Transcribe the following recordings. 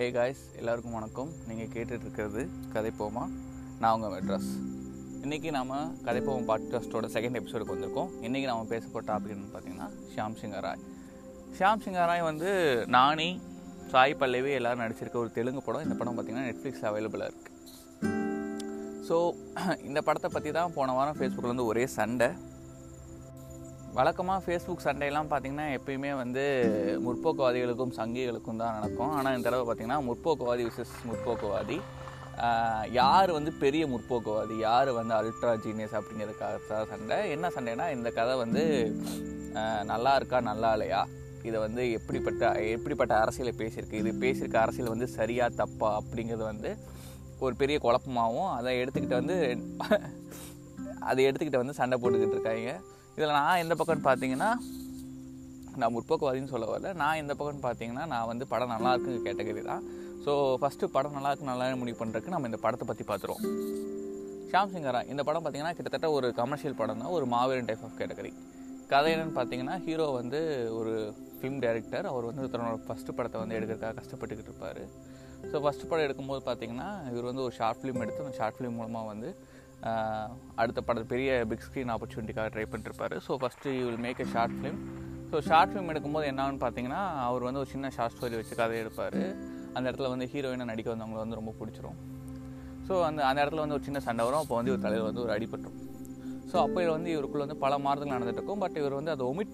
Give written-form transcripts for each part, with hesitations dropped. Hey guys, எல்லாருக்கும் வணக்கம். நீங்கள் கேட்டுட்ருக்கிறது கதைப்போமா. நான் உங்கள் மெட்ராஸ். இன்றைக்கி நாம் கதைப்போம் பாட்காஸ்ட்டோட செகண்ட் எபிசோடுக்கு வந்திருக்கோம். இன்றைக்கி நாம் பேச போகிற டாபிக் என்னென்னு பார்த்தீங்கன்னா ஷியாம் சிங்கா ராய். ஷியாம் சிங்கா ராய் வந்து நானி, சாய் பல்லவி எல்லோரும் நடிச்சிருக்க ஒரு தெலுங்கு படம். இந்த படம் பார்த்திங்கன்னா நெட்ஃப்ளிக்ஸ் அவைலபிளாக இருக்குது. ஸோ இந்த படத்தை பற்றி தான் போன வாரம் ஃபேஸ்புக்கில் வந்து ஒரே சண்டை. வழக்கமாக ஃபேஸ்புக் சண்டையெல்லாம் பார்த்திங்கன்னா எப்பயுமே வந்து முற்போக்குவாதிகளுக்கும் சங்கிகளுக்கும் தான் நடக்கும். ஆனால் இந்த தடவை பார்த்திங்கன்னா முற்போக்குவாதி விசஸ் முற்போக்குவாதி, யார் வந்து பெரிய முற்போக்குவாதி, யார் வந்து அல்ட்ரா ஜீனியஸ் அப்படிங்கிறதுக்காக தான் சண்டை. என்ன சண்டைனா, இந்த கதை வந்து நல்லா இருக்கா நல்லா இல்லையா, இதை வந்து எப்படிப்பட்ட அரசியலை பேசியிருக்கு, இது பேசியிருக்க அரசியல் வந்து சரியாக தப்பா அப்படிங்கிறது வந்து ஒரு பெரிய குழப்பமாகவும் அதை எடுத்துக்கிட்டு வந்து சண்டை போட்டுக்கிட்டு இருக்காங்க. இதில் நான் எந்த பக்கம்னு பார்த்தீங்கன்னா, நான் முற்போக்குவாதின்னு சொல்ல வரல, நான் எந்த பக்கம்னு பார்த்தீங்கன்னா நான் வந்து படம் நல்லா இருக்குங்கிற கேட்டகரி தான். ஸோ ஃபஸ்ட்டு படம் நல்லா இருக்கு நல்லா முடிவு பண்ணுறதுக்கு நம்ம இந்த படத்தை பற்றி பார்த்துருவோம். ஷியாம் சிங்கா ராய் இந்த படம் பார்த்திங்கன்னா கிட்டத்தட்ட ஒரு கமர்ஷியல் படம் தான், ஒரு மாவீரன் டைப் ஆஃப் கேட்டகரி. கதை என்னென்னு பார்த்தீங்கன்னா, ஹீரோ வந்து ஒரு ஃபிலிம் டைரக்டர். அவர் வந்து தன்னோட ஃபஸ்ட்டு படத்தை வந்து எடுக்கிறதுக்காக கஷ்டப்பட்டுக்கிட்டு இருப்பார். ஸோ ஃபஸ்ட்டு படம் எடுக்கும்போது பார்த்திங்கன்னா இவர் வந்து ஒரு ஷார்ட் ஃபிலிம் எடுத்து அந்த ஷார்ட் ஃபிலிம் மூலமாக வந்து அடுத்த படம் பெரிய பிக் ஸ்க்ரீன் ஆப்பர்ச்சுனிட்டிக்காக ட்ரை பண்ணிருப்பார். So first you will make a short film. So short film எடுக்கும்போது என்னான்னு பார்த்தீங்கன்னா, அவர் வந்து ஒரு சின்ன ஷார்ட் ஸ்டோரி வச்சு கதை எடுப்பார். அந்த இடத்துல வந்து ஹீரோயினை நடிக்க வந்தவங்களை வந்து ரொம்ப பிடிச்சிரும். ஸோ அந்த இடத்துல வந்து ஒரு சின்ன சண்டை வரும். அப்போ வந்து இவர் தலையில் வந்து ஒரு அடிபட்டுரும். ஸோ அப்போ இவர் வந்து இவருக்குள்ளே வந்து பல மாறுதல் நடந்துகிட்ருக்கும். பட் இவர் வந்து அதை ஒமிட்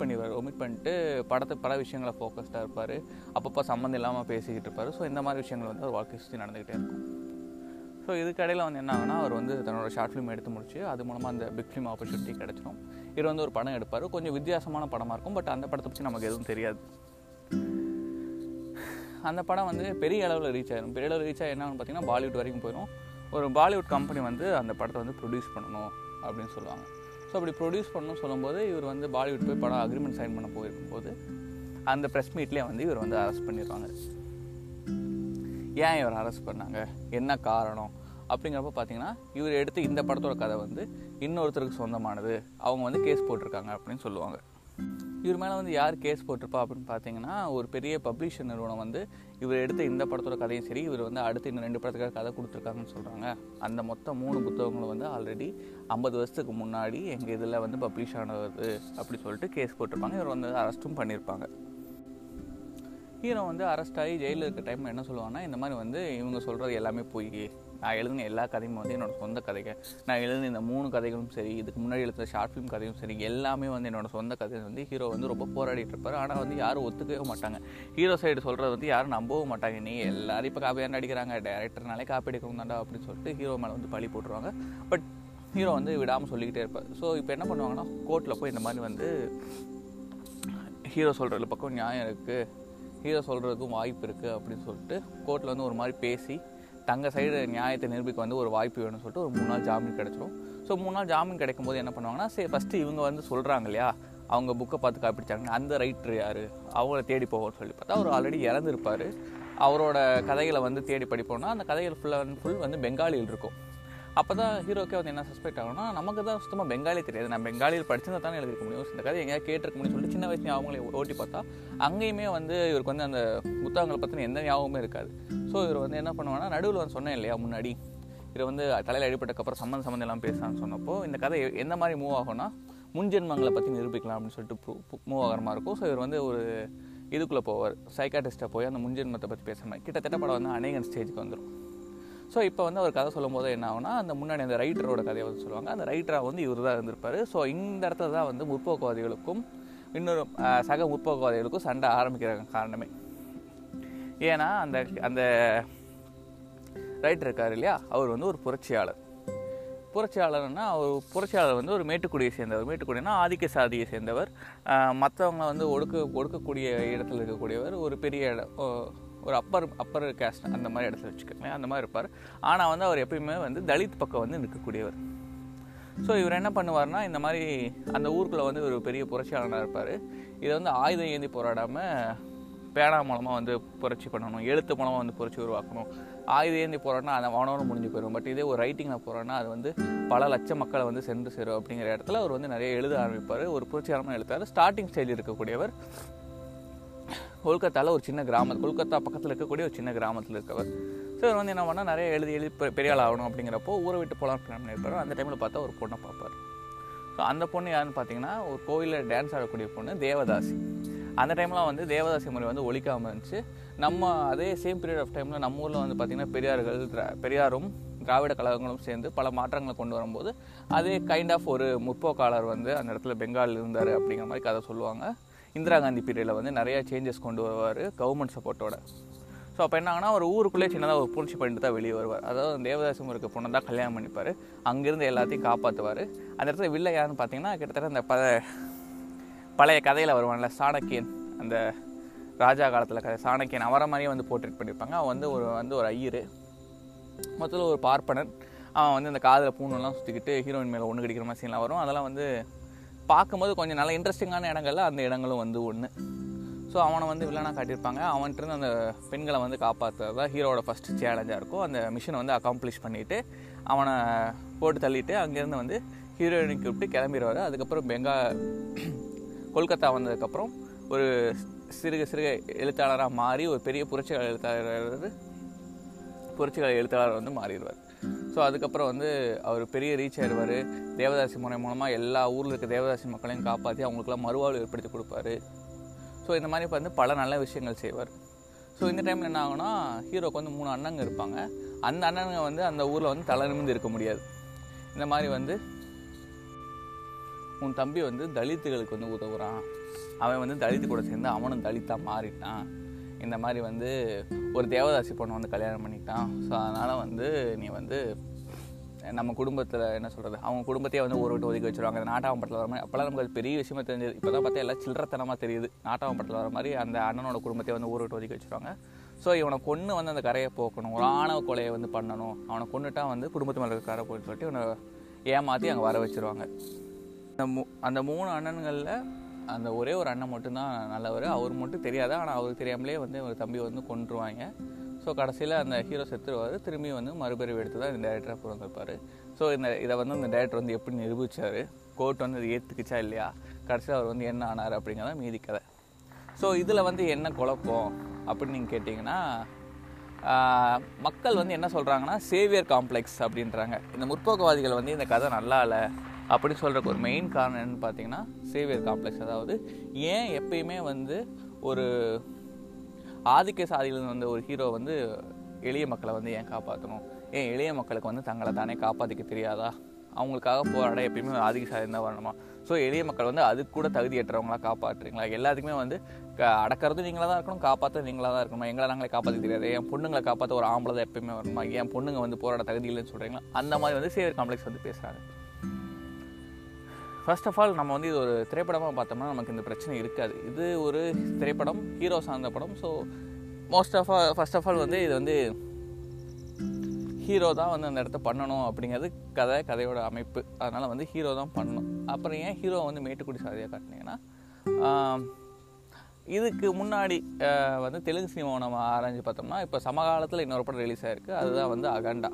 பண்ணிட்டு படத்தை பல விஷயங்களை ஃபோக்கஸ்டாக இருப்பார். அப்பப்போ சம்மந்தம் இல்லாமல் பேசிக்கிட்டு இருப்பார். ஸோ இந்த மாதிரி விஷயங்கள் வந்து அவர் வாழ்க்கை சுற்றி நடந்துக்கிட்டே இருக்கும். ஸோ இதுக்கடையில் வந்து என்ன ஆகுனா, அவர் வந்து தன்னோட ஷார்ட் ஃபிலிம் எடுத்து முடிச்சு அது மூலமாக அந்த பிக் ஃபிலிம் ஆப்பர்ச்சுனிட்டி கிடச்சிடும். இவர் வந்து ஒரு படம் எடுப்பார். கொஞ்சம் வித்தியாசமான படமாக இருக்கும். பட் அந்த படத்தை பற்றி நமக்கு எதுவும் தெரியாது. அந்த படம் வந்து பெரிய அளவில் ரீச் ஆகிடும். பெரிய அளவில் ரீச் ஆகி என்ன ஆகுன்னு பார்த்தீங்கன்னா பாலிவுட் வரைக்கும் போயிடும். ஒரு பாலிவுட் கம்பெனி வந்து அந்த படத்தை வந்து ப்ரொடியூஸ் பண்ணணும் அப்படின்னு சொல்லுவாங்க. ஸோ அப்படி ப்ரொடியூஸ் பண்ணணும்னு சொல்லும்போது இவர் வந்து பாலிவுட் போய் படம் அக்ரிமெண்ட் சைன் பண்ண போயிருக்கும் போது அந்த ப்ரெஸ் மீட்லேயே வந்து இவர் வந்து அரெஸ்ட் பண்ணிடுவாங்க. ஏன் இவர் அரெஸ்ட் பண்ணாங்க, என்ன காரணம் அப்படிங்கிறப்ப பார்த்தீங்கன்னா, இவர் எடுத்து இந்த படத்தோட கதை வந்து இன்னொருத்தருக்கு சொந்தமானது, அவங்க வந்து கேஸ் போட்டிருக்காங்க அப்படின்னு சொல்லுவாங்க. இவர் மேலே வந்து யார் கேஸ் போட்டிருப்பா அப்படின்னு பார்த்தீங்கன்னா, ஒரு பெரிய பப்ளிஷர் நிறுவனம் வந்து இவர் எடுத்து இந்த படத்தோட கதையும் சரி, இவர் வந்து அடுத்து இன்னும் 2 படத்துக்காக கதை கொடுத்துருக்காங்கன்னு சொல்கிறாங்க. அந்த மொத்தம் 3 புத்தகங்களும் வந்து ஆல்ரெடி 50 வருஷத்துக்கு முன்னாடி எங்கள் இதில் வந்து பப்ளிஷ் ஆனது அப்படி சொல்லிட்டு கேஸ் போட்டிருப்பாங்க. இவர் வந்து அரெஸ்ட்டும் பண்ணியிருப்பாங்க. ஹீரோ வந்து அரெஸ்ட் ஆகி ஜெயிலில் இருக்கிற டைமில் என்ன சொல்லுவாங்கன்னா, இந்த மாதிரி வந்து இவங்க சொல்கிறது எல்லாமே போய், நான் எழுதின எல்லா கதையும் வந்து என்னோடய சொந்த கதைகள், நான் எழுதின இந்த 3 கதைகளும் சரி, இதுக்கு முன்னாடி எழுதின ஷார்ட் ஃபிலிம் கதையும் சரி, எல்லாமே வந்து என்னோடய சொந்த கதை வந்து ஹீரோ வந்து ரொம்ப போராடிட்டு இருப்பார். ஆனால் வந்து யாரும் ஒத்துக்கவே மாட்டாங்க. ஹீரோ சைடு சொல்கிறது வந்து யாரும் நம்பவும் மாட்டாங்க. நீ எல்லாரும் இப்போ காப்பி தான் அடிக்கிறாங்க, டேரக்டர்னாலே காப்பி அடிக்கணும் தாண்டா அப்படின்னு சொல்லிட்டு ஹீரோ மேலே வந்து பழி போட்டுருவாங்க. பட் ஹீரோ வந்து விடாமல் சொல்லிக்கிட்டே இருப்பார். ஸோ இப்போ என்ன பண்ணுவாங்கன்னா, கோர்ட்டில் போய் இந்த மாதிரி வந்து ஹீரோ சொல்கிறது பக்கம் நியாயம் இருக்குது, ஹீரோ சொல்கிறதுக்கும் வாய்ப்பு இருக்குது அப்படின்னு சொல்லிட்டு கோர்ட்டில் வந்து ஒரு மாதிரி பேசி தங்க சைடு நியாயத்தை நிரூபிக்க வந்து ஒரு வாய்ப்பு வேணும்னு சொல்லிட்டு ஒரு 3 நாள் ஜாமீன் கிடச்சிரும். ஸோ 3 நாள் ஜாமீன் கிடைக்கும்போது என்ன பண்ணுவாங்கன்னா, ஃபஸ்ட்டு இவங்க வந்து சொல்கிறாங்க இல்லையா, அவங்க புக்கை பார்த்து காப்பிடிச்சாங்கன்னா அந்த ரைட்டர் யார், அவங்கள தேடி போவோம்னு சொல்லி பார்த்தா அவர் ஆல்ரெடி இறந்துருப்பார். அவரோட கதைகளை வந்து தேடி படிப்போம்னா அந்த கதைகள் ஃபுல்லாக அண்ட் ஃபுல் வந்து பெங்காலியில் இருக்கும். அப்போ தான் ஹீரோக்கே வந்து என்ன சஸ்பெக்ட் ஆகும்னா, நமக்கு தான் சுத்தமாக பெங்காலி தெரியாது, நான் பெங்காலியில் படிச்சுன்னா தானே எழுதிருக்க முடியும், இந்த கதை எங்கேயா கேட்டிருக்க முடியும்னு சொல்லிட்டு சின்ன வயசுலேயும் அவங்களே ஓட்டி பார்த்தா அங்கேயுமே வந்து இவருக்கு வந்து அந்த புத்தகங்களை பற்றின எந்த ஞாபகமே இருக்காது. ஸோ இவர் வந்து என்ன பண்ணுவாங்கன்னா, நடுவில் வந்து சொன்னேன் இல்லையா முன்னாடி, இவர் வந்து தலையில் அடிபட்டக்கப்புறம் சம்மந்தம் எல்லாம் பேசலான்னு சொன்னப்போ இந்த கதை எந்த மாதிரி மூவ் ஆகும்னா, முன்ஜென்மங்களை பற்றி நிரூபிக்கலாம் அப்படின்னு சொல்லிட்டு மூவ் ஆகிறமாக இருக்கும். ஸோ இவர் வந்து ஒரு இதுக்குள்ளே போவார், சைக்காட்டிஸ்ட்டாக போய் அந்த முன்ஜென்மத்தை பற்றி பேசுகிற மாதிரி கிட்டத்தட்ட படம் வந்து அநேகன் ஸ்டேஜுக்கு வந்துடும். ஸோ இப்போ வந்து அவர் கதை சொல்லும் போது என்ன ஆகுனா, அந்த முன்னாடி அந்த ரைட்டரோட கதையை வந்து சொல்லுவாங்க. அந்த ரைட்டராக வந்து இவர் தான் இருந்திருப்பார். ஸோ இந்த இடத்துல தான் வந்து முற்போக்குவாதிகளுக்கும் இன்னொரு சக முற்போக்குவாதிகளுக்கும் சண்டை ஆரம்பிக்கிற காரணமே. ஏன்னா அந்த ரைட்டர் இருக்கார் இல்லையா, அவர் வந்து ஒரு புரட்சியாளர்னா அவர் புரட்சியாளர் வந்து ஒரு மேட்டுக்குடியை சேர்ந்தவர். மேட்டுக்குடினா ஆதிக்க சாதியை சேர்ந்தவர். மற்றவங்க வந்து ஒடுக்கக்கூடிய இடத்துல இருக்கக்கூடியவர். ஒரு பெரிய இடம், ஒரு அப்பர் கேஸ்ட் அந்த மாதிரி இடத்துல வச்சுக்கோங்க, அந்த மாதிரி இருப்பார். ஆனால் வந்து அவர் எப்பயுமே வந்து தலித் பக்கம் வந்து நிற்கக்கூடியவர். ஸோ இவர் என்ன பண்ணுவார்னா, இந்த மாதிரி அந்த ஊருக்குள்ளே வந்து ஒரு பெரிய புரட்சியாளனாக இருப்பார். இதை வந்து ஆயுதம் ஏந்தி போராடாமல் பேனா மூலமாக வந்து புரட்சி பண்ணணும், எழுத்து மூலமாக வந்து புரட்சி உருவாக்கணும். ஆயுதம் ஏந்தி போராடினா அதை வானவனும் முடிஞ்சு போயிடும். பட் இதே ஒரு ரைட்டிங்கில் போராடினா அது வந்து பல லட்சம் மக்களை வந்து சென்று சேரும். அப்படிங்கிற இடத்துல அவர் வந்து நிறைய எழுத ஆரம்பிப்பார். ஒரு புரட்சியாளமாக எழுத்தார். ஸ்டார்டிங் ஸ்டேஜில் இருக்கக்கூடியவர். கொல்கத்தாவில் ஒரு சின்ன கிராமம், கொல்கத்தா பக்கத்தில் இருக்கக்கூடிய ஒரு சின்ன கிராமத்தில் இருக்கவர். ஸோ இவர் வந்து என்ன பண்ணால் நிறைய எழுதி எழுதி பெரியாள் ஆகணும் அப்படிங்கிறப்போ ஊரை விட்டு போகலான்னு பிளான் பண்ணியிருப்பார். அந்த டைமில் பார்த்தா ஒரு பொண்ணை பார்ப்பார். ஸோ அந்த பொண்ணு யாருன்னு பார்த்தீங்கன்னா ஒரு கோவிலில் டான்ஸ் ஆடக்கூடிய பொண்ணு தேவதாசி. அந்த டைம்லாம் வந்து தேவதாசி முறை வந்து ஒழிக்காமல் இருந்துச்சு. நம்ம அதே சேம் பீரியட் ஆஃப் டைமில் நம்ம ஊரில் வந்து பார்த்திங்கன்னா பெரியாரும் திராவிட கழகங்களும் சேர்ந்து பல மாற்றங்களை கொண்டு வரும்போது அதே கைண்ட் ஆஃப் ஒரு முற்போக்காளர் வந்து அந்த இடத்துல பெங்காலில் இருந்தார் அப்படிங்கிற மாதிரி கதை சொல்லுவாங்க. இந்திரா காந்தி பீரியடில் வந்து நிறையா சேஞ்சஸ் கொண்டு வருவார் கவர்மெண்ட் சப்போர்ட்டோட. ஸோ அப்போ என்னாங்கன்னா ஒரு ஊருக்குள்ளே சின்னதாக ஒரு பூழ்ச்சி பண்ணிட்டு தான் வெளியே வருவார். அதாவது தேவதாசி முறைக்கு பொண்ணை தான் கல்யாணம் பண்ணிப்பார், அங்கேருந்து எல்லாத்தையும் காப்பாற்றுவார். அந்த இடத்துல வில்லை யாருன்னு பார்த்தீங்கன்னா கிட்டத்தட்ட அந்த பழைய கதையில் வருவான்ல சாணக்கியன், அந்த ராஜா காலத்தில் கதை சாணக்கியன் அவரை மாதிரியே வந்து போர்ட்ரேட் பண்ணியிருப்பாங்க. அவன் வந்து ஒரு ஐயர், மொத்தத்தில் ஒரு பார்ப்பனன். அவன் வந்து இந்த காதில் பூணுலாம் சுற்றிக்கிட்டு ஹீரோயின் மேலே ஒன்று கிடைக்கிற மாதிரி சீன்லாம் வரும். அதெல்லாம் வந்து பார்க்கும்போது கொஞ்சம் நல்லா இன்ட்ரெஸ்டிங்கான இடங்கள்ல அந்த இடங்களும் வந்து ஒன்று. ஸோ அவனை வந்து வில்லனாக காட்டியிருப்பாங்க. அவன்கிட்டருந்து அந்த பெண்களை வந்து காப்பாற்றுறது தான் ஹீரோவோட ஃபஸ்ட்டு சேலஞ்சாக இருக்கும். அந்த மிஷனை வந்து அக்காம்ப்ளிஷ் பண்ணிவிட்டு அவனை போட்டு தள்ளிட்டு அங்கேருந்து வந்து ஹீரோயினுக்கு விட்டு கிளம்பிடுவார். அதுக்கப்புறம் கொல்கத்தா வந்ததுக்கப்புறம் ஒரு சிறுக எழுத்தாளராக மாறி ஒரு பெரிய புரட்சிகள எழுத்தாளர் வந்து மாறிடுவார். ஸோ அதுக்கப்புறம் வந்து அவர் பெரிய ரீச் ஆயிடுவார். தேவதாசி முறை மூலமாக எல்லா ஊரில் இருக்க தேவதாசி மக்களையும் காப்பாற்றி அவங்களுக்குலாம் மறுவாழ்வு ஏற்படுத்தி கொடுப்பாரு. ஸோ இந்த மாதிரி வந்து பல நல்ல விஷயங்கள் செய்வார். ஸோ இந்த டைமில் என்ன ஆகுனா ஹீரோக்கு வந்து 3 அண்ணங்க இருப்பாங்க. அந்த அண்ணனுங்க வந்து அந்த ஊரில் வந்து தலை நிமிர்ந்து இருக்க முடியாது. இந்த மாதிரி வந்து உன் தம்பி வந்து தலித்துகளுக்கு வந்து உதவுறான், அவன் வந்து தலித்து கூட சேர்ந்து அவனும் தலித்தாக மாறிட்டான், இந்த மாதிரி வந்து ஒரு தேவதாசி பொண்ணை வந்து கல்யாணம் பண்ணிட்டான். ஸோ அதனால் வந்து நீ வந்து நம்ம குடும்பத்தில் என்ன சொல்கிறது அவங்க குடும்பத்தையே வந்து ஒரு விட்டு ஒதுக்கி வச்சுருவாங்க. அந்த நாட்டாவம்பட்டில் வர மாதிரி அப்போல்லாம் நமக்கு அது பெரிய விஷயமா தெரிஞ்சது. இப்போ தான் பார்த்தா எல்லாம் சில்லறத்தனமாக தெரியுது. நாட்டாவம்பட்டில் வர மாதிரி அந்த அண்ணனோட குடும்பத்தையே வந்து ஒரு விட்டு ஒதுக்கி வச்சுருவாங்க. ஸோ இவனை கொன்று வந்து அந்த கரையை போக்கணும், ஒரு ஆணவ கொலையை வந்து பண்ணணும், அவனை கொண்டுட்டான் வந்து குடும்பத்து மேலே இருக்கிற கரை போயிட்டு சொல்லிட்டு இவனை ஏமாற்றி அங்கே வர வச்சுருவாங்க. அந்த 3 அண்ணன்களில் அந்த ஒரே ஒரு அண்ணன் மட்டும்தான் நல்லவர். அவர் மட்டும் தெரியாது, ஆனால் அவருக்கு தெரியாமலே வந்து ஒரு தம்பி வந்து கொன்றுவாங்க. ஸோ கடைசியில் அந்த ஹீரோ செத்துருவார். திரும்பி வந்து மறுபெறிவு எடுத்து தான் இந்த டேரக்டராக பிறந்திருப்பார். ஸோ இதை வந்து அந்த டேரக்டர் வந்து எப்படி நிரூபித்தார், கோர்ட் வந்து இது ஏற்றுக்குச்சா இல்லையா, கடைசியில் அவர் வந்து என்ன ஆனார் அப்படிங்கிறத மீதி கதை. ஸோ இதில் வந்து என்ன குழப்பம் அப்படின்னு நீங்கள் கேட்டிங்கன்னா மக்கள் வந்து என்ன சொல்கிறாங்கன்னா சேவியர் காம்ப்ளெக்ஸ் அப்படின்றாங்க. இந்த முற்போக்குவாதிகள் வந்து இந்த கதை நல்லா இல்லை அப்படின்னு சொல்கிறக்கு ஒரு மெயின் காரணம் என்னென்னு பார்த்தீங்கன்னா சேவியர் காம்ப்ளெக்ஸ். அதாவது ஏன் எப்பயுமே வந்து ஒரு ஆதிக்க சாதியில் வந்து ஒரு ஹீரோ வந்து எளிய மக்களை வந்து ஏன் காப்பாற்றணும், ஏன் எளிய மக்களுக்கு வந்து தங்களை தானே காப்பாற்றிக்க தெரியாதா, அவங்களுக்காக போராட எப்பயுமே ஒரு ஆதிக்க சாதியம் தான் வரணுமா, ஸோ எளிய மக்கள் வந்து அதுக்கு கூட தகுதியற்றவங்களா காப்பாற்றுறீங்களா, எல்லாத்துக்குமே வந்து அடக்கிறது நீங்களாக தான் இருக்கணும், காப்பாற்ற நீங்களாக தான் இருக்கணுமா, எங்களை நாங்களே காப்பாற்ற தெரியாது, என் பொண்ணுங்களை காப்பாற்ற ஒரு ஆம்பளை தான் எப்பயுமே வரணுமா, என் பொண்ணுங்க வந்து போராட தகுதி இல்லைன்னு சொல்கிறீங்களா, அந்த மாதிரி வந்து சேவியர் காம்ப்ளெக்ஸ் வந்து பேசுகிறாங்க. ஃபர்ஸ்ட் ஆஃப் ஆல் நம்ம வந்து இது ஒரு திரைப்படமாக பார்த்தோம்னா நமக்கு இந்த பிரச்சனை இருக்காது. இது ஒரு திரைப்படம், ஹீரோ சார்ந்த படம். ஸோ ஃபர்ஸ்ட் ஆஃப் ஆல் வந்து இது வந்து ஹீரோ தான் வந்து அந்த இடத்த பண்ணணும் அப்படிங்கிறது கதையோட அமைப்பு. அதனால் வந்து ஹீரோ தான் பண்ணணும். அப்புறம் ஏன் ஹீரோ வந்து மேட்டுக்குடி சாதியாக காட்டினீங்கன்னா, இதுக்கு முன்னாடி வந்து தெலுங்கு சினிமாவை நம்ம ஆராய்ஞ்சு பார்த்தோம்னா இப்போ சமகாலத்தில் இன்னொரு படம் ரிலீஸ் ஆகிருக்கு, அதுதான் வந்து அகண்டா.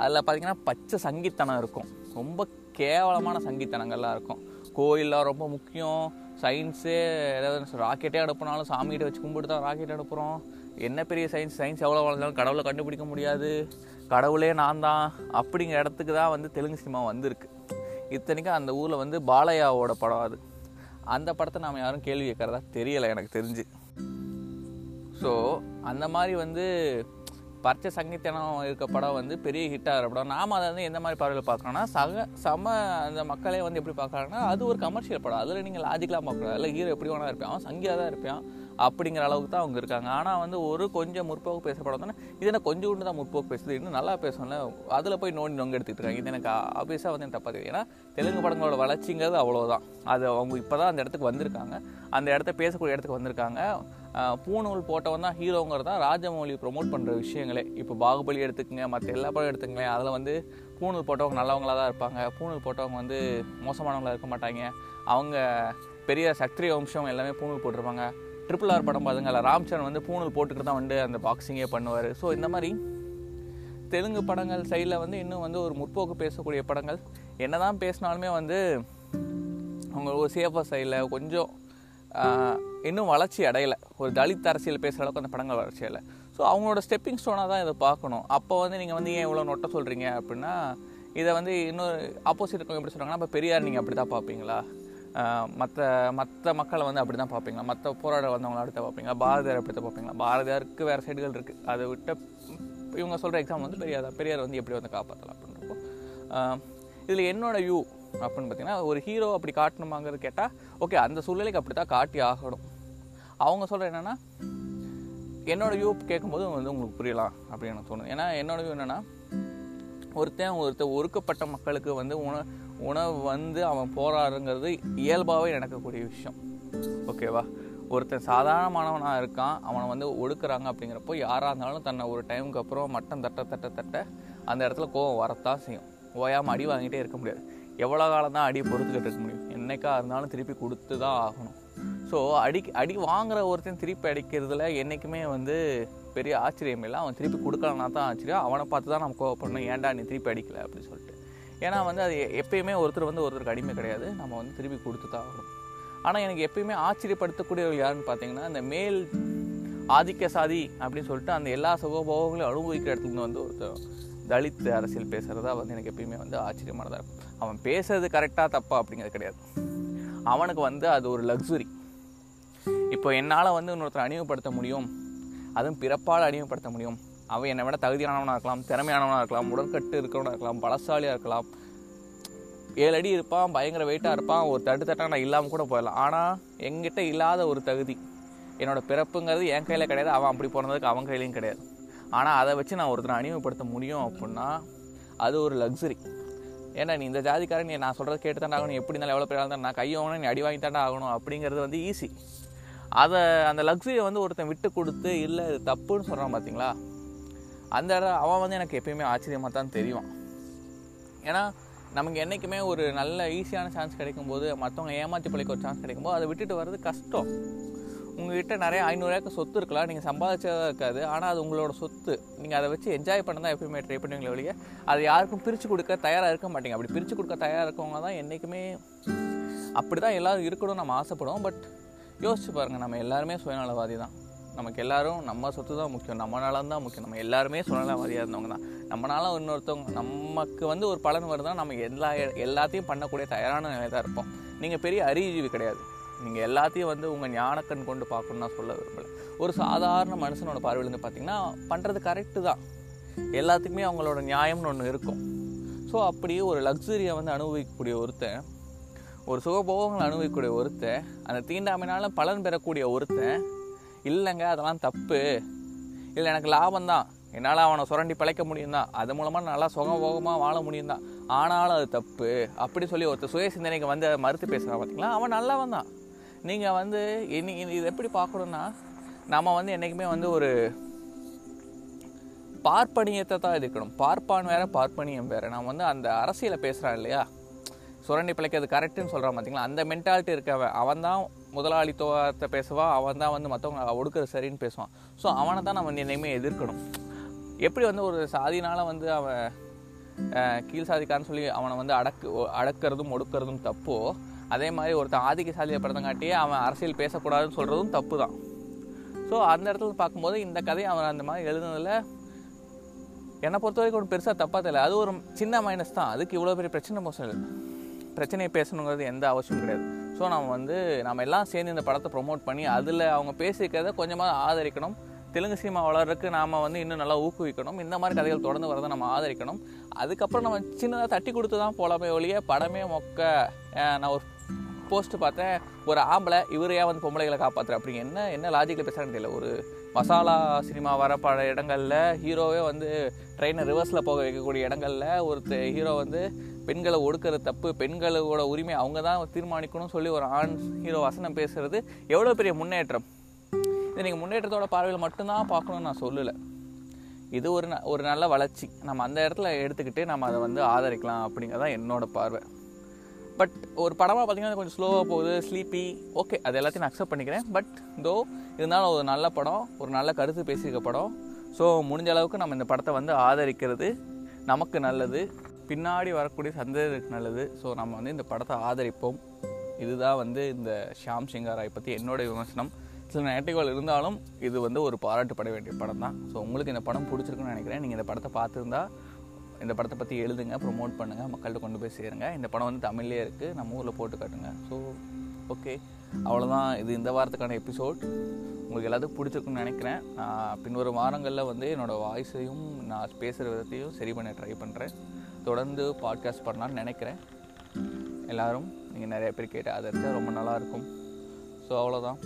அதில் பார்த்திங்கன்னா பச்சை சங்கீத்தனம் இருக்கும், ரொம்ப கேவலமான சங்கீத்தனங்கள்லாம் இருக்கும். கோயிலெலாம் ரொம்ப முக்கியம், சயின்ஸு ஏதாவது ராக்கெட்டே அனுப்புனாலும் சாமிகிட்ட வச்சு கும்பிட்டு தான் ராக்கெட் அனுப்புகிறோம், என்ன பெரிய சயின்ஸ் எவ்வளோ வளர்ந்தாலும் கடவுளை கண்டுபிடிக்க முடியாது, கடவுளே நான் தான் அப்படிங்கிற இடத்துக்கு தான் வந்து தெலுங்கு சினிமா வந்திருக்கு. இத்தனைக்கும் அந்த ஊரில் வந்து பாலையாவோட படம் அது. அந்த படத்தை நாம் யாரும் கேள்வி கேட்குறதா தெரியலை எனக்கு தெரிஞ்சு. ஸோ அந்த மாதிரி வந்து பச்சை சங்கீத்தனம் இருக்க படம் வந்து பெரிய ஹிட்டாக இருக்கிற படம். நாம் அதை வந்து எந்த மாதிரி பார்வையில் பார்க்கணும்னா சம அந்த மக்களே வந்து எப்படி பார்க்குறாங்கன்னா அது ஒரு கமர்ஷியல் படம், அதில் நீங்கள் லாஜிக்கலாக பார்க்கணும், அதில் ஹீரோ எப்படி வேணா இருப்பான், அவன் சங்கியாக தான் இருப்பான் அப்படிங்கிற அளவுக்கு தான் அவங்க இருக்காங்க. ஆனால் வந்து ஒரு கொஞ்சம் முற்போக்கு பேசுகிற படம் தானே இதுனா கொஞ்சம் ஒன்று தான் முற்போக்கு பேசுது, இன்னும் நல்லா பேசணும்ல, அதில் போய் நோண்டி எடுத்துகிட்டு இருக்காங்க. இது எனக்கு ஆப்வியஸாக வந்து எனக்கு தப்பாக தெரியும். ஏன்னா தெலுங்கு படங்களோட வளர்ச்சிங்கிறது அவ்வளோதான். அது அவங்க இப்போ தான் அந்த இடத்துக்கு வந்திருக்காங்க, அந்த இடத்த பேசக்கூடிய இடத்துக்கு வந்திருக்காங்க. பூணூல் போட்டவன் தான் ஹீரோங்கிறது தான் ராஜமௌலி ப்ரொமோட் பண்ணுற விஷயங்களே. இப்போ பாகுபலி எடுத்துக்கங்க, மற்ற எல்லா படம் எடுத்துக்கங்களேன், அதில் வந்து பூணூல் போட்டவங்க நல்லவங்களாக தான் இருப்பாங்க, பூணூல் போட்டவங்க வந்து மோசமானவங்களாக இருக்க மாட்டாங்க, அவங்க பெரிய சத்திரிய வம்சம் எல்லாமே பூணூல் போட்டிருப்பாங்க. ட்ரிபிள் ஆர் படம் பார்த்துங்களா, ராம்சரன் வந்து பூணூல் போட்டுக்கிட்டு தான் வந்து அந்த பாக்ஸிங்கே பண்ணுவார். ஸோ இந்த மாதிரி தெலுங்கு படங்கள் சைடில் வந்து இன்னும் வந்து ஒரு முற்போக்கு பேசக்கூடிய படங்கள் என்ன தான் பேசினாலுமே வந்து அவங்க ஒரு சேஃபாக சைடில் கொஞ்சம் இன்னும் வளர்ச்சி அடையலை. ஒரு தலித் அரசியல் பேசுகிற அளவுக்கு அந்த படங்கள் வளர்ச்சி இல்லை. ஸோ அவங்களோட ஸ்டெப்பிங் ஸ்டோனாக தான் இதை பார்க்கணும். அப்போ வந்து நீங்கள் வந்து ஏன் இவ்வளோ நொட்டை சொல்கிறீங்க அப்படின்னா, இதை வந்து இன்னொரு ஆப்போசிட் இருக்கவங்க எப்படி சொல்கிறாங்கன்னா, இப்போ பெரியார் நீங்கள் அப்படி தான் பார்ப்பீங்களா, மற்ற மக்களை வந்து அப்படி தான் பார்ப்பீங்களா, மற்ற போராட வந்தவங்கள அப்படி தான் பார்ப்பீங்களா, பாரதியார் அப்படி தான் பார்ப்பீங்களா. பாரதியாருக்கு வேறு சைடுகள் இருக்குது. அதை விட்ட இவங்க சொல்கிற எக்ஸாம் வந்து பெரியார் வந்து எப்படி வந்து காப்பாற்றலாம் அப்படின்னு இருக்கும். இதில் என்னோடய வியூ அப்படின்னு பார்த்தீங்கன்னா, ஒரு ஹீரோ அப்படி காட்டணுமாங்கிறது கேட்டால் ஓகே, அந்த சூழ்நிலைக்கு அப்படி தான் காட்டி ஆகணும். அவங்க சொல்கிற என்னென்னா, என்னோடய வியூ கேட்கும்போது வந்து உங்களுக்கு புரியலாம் அப்படின்னு எனக்கு தோணுது. ஏன்னா என்னோடய வியூ என்னென்னா, ஒருத்தன் ஒடுக்கப்பட்ட மக்களுக்கு வந்து உணவு வந்து அவன் போராடுங்கிறது இயல்பாகவே நடக்கக்கூடிய விஷயம். ஓகேவா, ஒருத்தன் சாதாரணமானவனாக இருக்கான், அவனை வந்து ஒடுக்குறாங்க அப்படிங்கிறப்போ யாராக இருந்தாலும் தன்னை ஒரு டைமுக்கு அப்புறம் மட்டம் தட்ட தட்ட தட்ட அந்த இடத்துல கோவம் வரத்தான் செய்யும். ஓயாமல் அடி வாங்கிட்டே இருக்க முடியாது. எவ்வளோ காலம் தான் அடியை பொறுத்துக்கிட்டு இருக்க முடியும்? என்றைக்கா இருந்தாலும் திருப்பி கொடுத்து தான் ஆகணும். ஸோ அடி வாங்குற ஒருத்தன் திருப்பி அடிக்கிறதுல என்றைக்குமே வந்து பெரிய ஆச்சரியம் இல்லை. அவன் திருப்பி கொடுக்கலன்னா தான் ஆச்சரியம். அவனை பார்த்து தான் நம்ம கோவப்படணும், ஏன்டா நீ திருப்பி அடிக்கலை அப்படின்னு சொல்லிட்டு. ஏன்னா வந்து அது எப்பயுமே ஒருத்தர் வந்து ஒருத்தருக்கு அடிமை கிடையாது. நம்ம வந்து திருப்பி கொடுத்து தான் ஆகணும். ஆனால் எனக்கு எப்பயுமே ஆச்சரியப்படுத்தக்கூடியவர்கள் யாருன்னு பார்த்தீங்கன்னா, இந்த மேல் ஆதிக்க சாதி அப்படின்னு சொல்லிட்டு அந்த எல்லா சுகபோகங்களையும் அனுபவிக்கிற இடத்துல வந்து ஒருத்தர் தலித் அரசியல் பேசுகிறதா வந்து எனக்கு எப்பயுமே வந்து ஆச்சரியமானதாக இருக்கும். அவன் பேசுறது கரெக்டாக தப்பா அப்படிங்கிறது கிடையாது. அவனுக்கு வந்து அது ஒரு லக்ஸுரி. இப்போ என்னால் வந்து இன்னொருத்தர் அணிவுப்படுத்த முடியும், அதுவும் பிறப்பால் அணிவுப்படுத்த முடியும். அவன் என்னை விட தகுதியானவனாக இருக்கலாம், திறமையானவனாக இருக்கலாம், உடற்கட்டு இருக்கிறவனாக இருக்கலாம், பலசாலியாக இருக்கலாம், 7 அடி இருப்பான், பயங்கர வெயிட்டாக இருப்பான், ஒரு தட்டு நான் இல்லாமல் கூட போயிடலாம். ஆனால் எங்கிட்ட இல்லாத ஒரு தகுதி, என்னோடய பிறப்புங்கிறது என் கையில் கிடையாது, அவன் அப்படி போனதுக்கு அவன் கையிலையும் கிடையாது. ஆனால் அதை வச்சு நான் ஒருத்தனை அணிவுப்படுத்த முடியும் அப்படின்னா அது ஒரு லக்ஸுரி. ஏன்னா நீ இந்த ஜாதிக்காரன், நீ நான் சொல்கிறத கேட்டு தாண்டா ஆகணும், எப்படி இருந்தாலும் எவ்வளோ பேர் இருந்தாலும் நான் கை வாங்கணும், நீ அடி வாங்கி தாண்டா ஆகணும் அப்படிங்கிறது வந்து ஈஸி. அதை அந்த லக்ஸுரியை வந்து ஒருத்தன் விட்டு கொடுத்து இல்லை இது தப்புன்னு சொல்கிறான் பார்த்தீங்களா, அந்த அவன் வந்து எனக்கு எப்பயுமே ஆச்சரியமாக தான் தெரியும். ஏன்னா நமக்கு என்றைக்குமே ஒரு நல்ல ஈஸியான சான்ஸ் கிடைக்கும்போது, மற்றவங்க ஏமாற்றி பிள்ளைக்கு ஒரு சான்ஸ் கிடைக்கும்போது அதை விட்டுட்டு வர்றது கஷ்டம். உங்கள்கிட்ட நிறைய 500 ஏக்கர் சொத்து இருக்கலாம், நீங்கள் சம்பாதிச்சதாக இருக்காது, ஆனால் அது உங்களோட சொத்து, நீங்கள் அதை வச்சு என்ஜாய் பண்ண தான் எப்பயுமே ட்ரை பண்ணுவீங்களே ஒழிய அதை யாருக்கும் பிரித்து கொடுக்க தயாராக இருக்க மாட்டீங்க. அப்படி பிரித்து கொடுக்க தயாராக இருக்கவங்க தான் என்றைக்குமே அப்படி தான் எல்லோரும் இருக்கணும்னு நம்ம ஆசைப்படுவோம். பட் யோசிச்சு பாருங்கள், நம்ம எல்லாருமே சுயநலவாதி தான். நமக்கு எல்லோரும் நம்ம சொத்து தான் முக்கியம், நம்ம நலம் தான் முக்கியம். நம்ம எல்லாருமே சுயநலவாதியாக இருந்தவங்க தான். நம்மளால இன்னொருத்தவங்க நமக்கு வந்து ஒரு பலன் வருதுன்னா நம்ம எல்லாத்தையும் பண்ணக்கூடிய தயாரான நிலை தான் இருப்போம். நீங்கள் பெரிய அறிவுஜீவி கிடையாது. நீங்கள் எல்லாத்தையும் வந்து உங்கள் ஞானக்கண் கொண்டு பார்க்கணுன்னு நான் சொல்ல விரும்பலை. ஒரு சாதாரண மனுஷனோட பார்வையிலேருந்து பார்த்திங்கன்னா பண்ணுறது கரெக்டு தான். எல்லாத்துக்குமே அவங்களோட நியாயம்னு ஒன்று இருக்கும். ஸோ அப்படியே ஒரு லக்ஸுரியை வந்து அனுபவிக்கக்கூடிய ஒருத்தன், ஒரு சுகபோகங்களை அனுபவிக்கக்கூடிய ஒருத்தன், அந்த தீண்டாமையினால பலன் பெறக்கூடிய ஒருத்தன், இல்லைங்க அதெல்லாம் தப்பு, இல்லை எனக்கு லாபம் தான், என்னால் அவனை சுரண்டி பிழைக்க முடியும் தான், அது மூலமாக நல்லா சுகபோகமாக வாழ முடியும் தான், ஆனாலும் அது தப்பு அப்படி சொல்லி ஒருத்தர் சுய சிந்தனைக்கு வந்து அதை மறுத்து பேசுகிறான் பார்த்திங்களா, அவன் நல்லவன் தான். நீங்கள் வந்து இது எப்படி பார்க்கணுன்னா, நம்ம வந்து என்றைக்குமே வந்து ஒரு பார்ப்பனியத்தை தான் இருக்கணும். பார்ப்பான் வேறு, பார்ப்பனியம் வேறு. நான் வந்து அந்த அரசியலை பேசுகிறான் இல்லையா, சுரண்டி பிழைக்கிறது கரெக்டுன்னு சொல்கிறான் பார்த்திங்களா, அந்த மென்டாலிட்டி இருக்கவன் அவன் தான் முதலாளித்துவத்தை பேசுவான், அவன் தான் வந்து மற்றவங்க ஒடுக்கிறது சரின்னு பேசுவான். ஸோ அவனை தான் நம்ம என்னைக்குமே எதிர்க்கணும். எப்படி வந்து ஒரு சாதினால் வந்து அவன் கீழ் சாதிக்கான்னு சொல்லி அவனை வந்து அடக்கிறதும் ஒடுக்கிறதும் தப்போ, அதே மாதிரி ஒருத்தன் ஆதிக்க சாதியை பிறந்தங்காட்டியே அவன் அரசியல் பேசக்கூடாதுன்னு சொல்கிறதும் தப்பு தான். ஸோ அந்த இடத்துல பார்க்கும்போது இந்த கதையை அவன் அந்த மாதிரி எழுதுனதில் என்னை பொறுத்த வரைக்கும் ஒன்று பெருசாக தப்பாக தெரியல. அது ஒரு சின்ன மைனஸ் தான். அதுக்கு இவ்வளோ பெரிய பிரச்சனை மோசம் இல்லை. பிரச்சனையை பேசணுங்கிறது எந்த அவசியம் கிடையாது. ஸோ நம்ம எல்லாம் சேர்ந்து இந்த படத்தை ப்ரொமோட் பண்ணி அதில் அவங்க பேசிக்கிறத கொஞ்சமாக ஆதரிக்கணும். தெலுங்கு சினிமா வளர்றதுக்கு நாம் வந்து இன்னும் நல்லா ஊக்குவிக்கணும். இந்த மாதிரி கதைகள் தொடர்ந்து வரதை நம்ம ஆதரிக்கணும். அதுக்கப்புறம் நம்ம சின்னதாக தட்டி கொடுத்து தான் போகலாமே ஒழிய படமே மொக்க. நான் ஒரு போஸ்ட்டு பார்த்தேன், ஒரு ஆம்பளை இவரையா வந்து பொம்பளைகளை காப்பாற்றுற அப்படிங்க, என்ன லாஜிக்கில் பேசுகிறான்னு தெரியல. ஒரு மசாலா சினிமா வர பல இடங்களில் ஹீரோவே வந்து ட்ரெயினை ரிவர்ஸில் போக வைக்கக்கூடிய இடங்களில் ஒருத்தர் ஹீரோ வந்து பெண்களை ஒடுக்கிற தப்பு, பெண்களோட உரிமை அவங்க தான் தீர்மானிக்கணும்னு சொல்லி ஒரு ஆண் ஹீரோ வசனம் பேசுகிறது எவ்வளோ பெரிய முன்னேற்றம். இது நீங்கள் முன்னேற்றத்தோட பார்வையில் மட்டும்தான் பார்க்கணுன்னு நான் சொல்லலை. இது ஒரு நல்ல வளர்ச்சி. நம்ம அந்த இடத்துல எடுத்துக்கிட்டு நம்ம அதை வந்து ஆதரிக்கலாம் அப்படிங்கிறதான் என்னோடய பார்வை. பட் ஒரு படமாக பார்த்திங்கன்னா கொஞ்சம் ஸ்லோவாக போகுது, ஸ்லீப்பி, ஓகே, அது எல்லாத்தையும் நான் அக்செப்ட் பண்ணிக்கிறேன். பட் இருந்தாலும் ஒரு நல்ல படம், ஒரு நல்ல கருத்து பேசியிருக்க படம். ஸோ முடிஞ்ச அளவுக்கு நம்ம இந்த படத்தை வந்து ஆதரிக்கிறது நமக்கு நல்லது, பின்னாடி வரக்கூடிய சந்ததிக்கு நல்லது. ஸோ நம்ம வந்து இந்த படத்தை ஆதரிப்போம். இதுதான் வந்து இந்த ஷியாம் சிங்கா ராய் பற்றி என்னோட விமர்சனம். சில நெகட்டிவ்கள் இருந்தாலும் இது வந்து ஒரு பாராட்டப்பட வேண்டிய படம் தான். ஸோ உங்களுக்கு இந்த படம் பிடிச்சிருக்குன்னு நினைக்கிறேன். நீங்கள் இந்த படத்தை பார்த்துருந்தா இந்த படத்தை பற்றி எழுதுங்க, ப்ரொமோட் பண்ணுங்கள், மக்கள்கிட்ட கொண்டு போய் சேருங்க. இந்த படம் வந்து தமிழ்லேயே இருக்குது, நம்ம ஊரில் போட்டு காட்டுங்க. ஸோ ஓகே, அவ்வளோதான் இது இந்த வாரத்துக்கான எபிசோட். உங்களுக்கு எல்லாத்துக்கும் பிடிச்சிருக்குன்னு நினைக்கிறேன். பின்வரும் வாரங்களில் வந்து என்னோடய வாய்ஸையும் நான் பேசுகிற விதத்தையும் சரி பண்ண ட்ரை பண்ணுறேன். தொடர்ந்து பாட்காஸ்ட் பண்ணலான்னு நினைக்கிறேன். எல்லோரும் நீங்கள் நிறைய பேர் கேட்டு அதை எடுத்தால் ரொம்ப நல்லாயிருக்கும். ஸோ அவ்வளோதான்,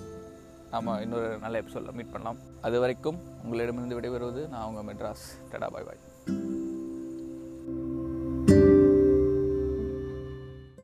நம்ம இன்னொரு நல்ல எபிசோடில் மீட் பண்ணலாம். அது வரைக்கும் உங்களிடமிருந்து விடைபெறுவது நான் உங்கள் மெட்ராஸ். டடா, பாய் பாய்.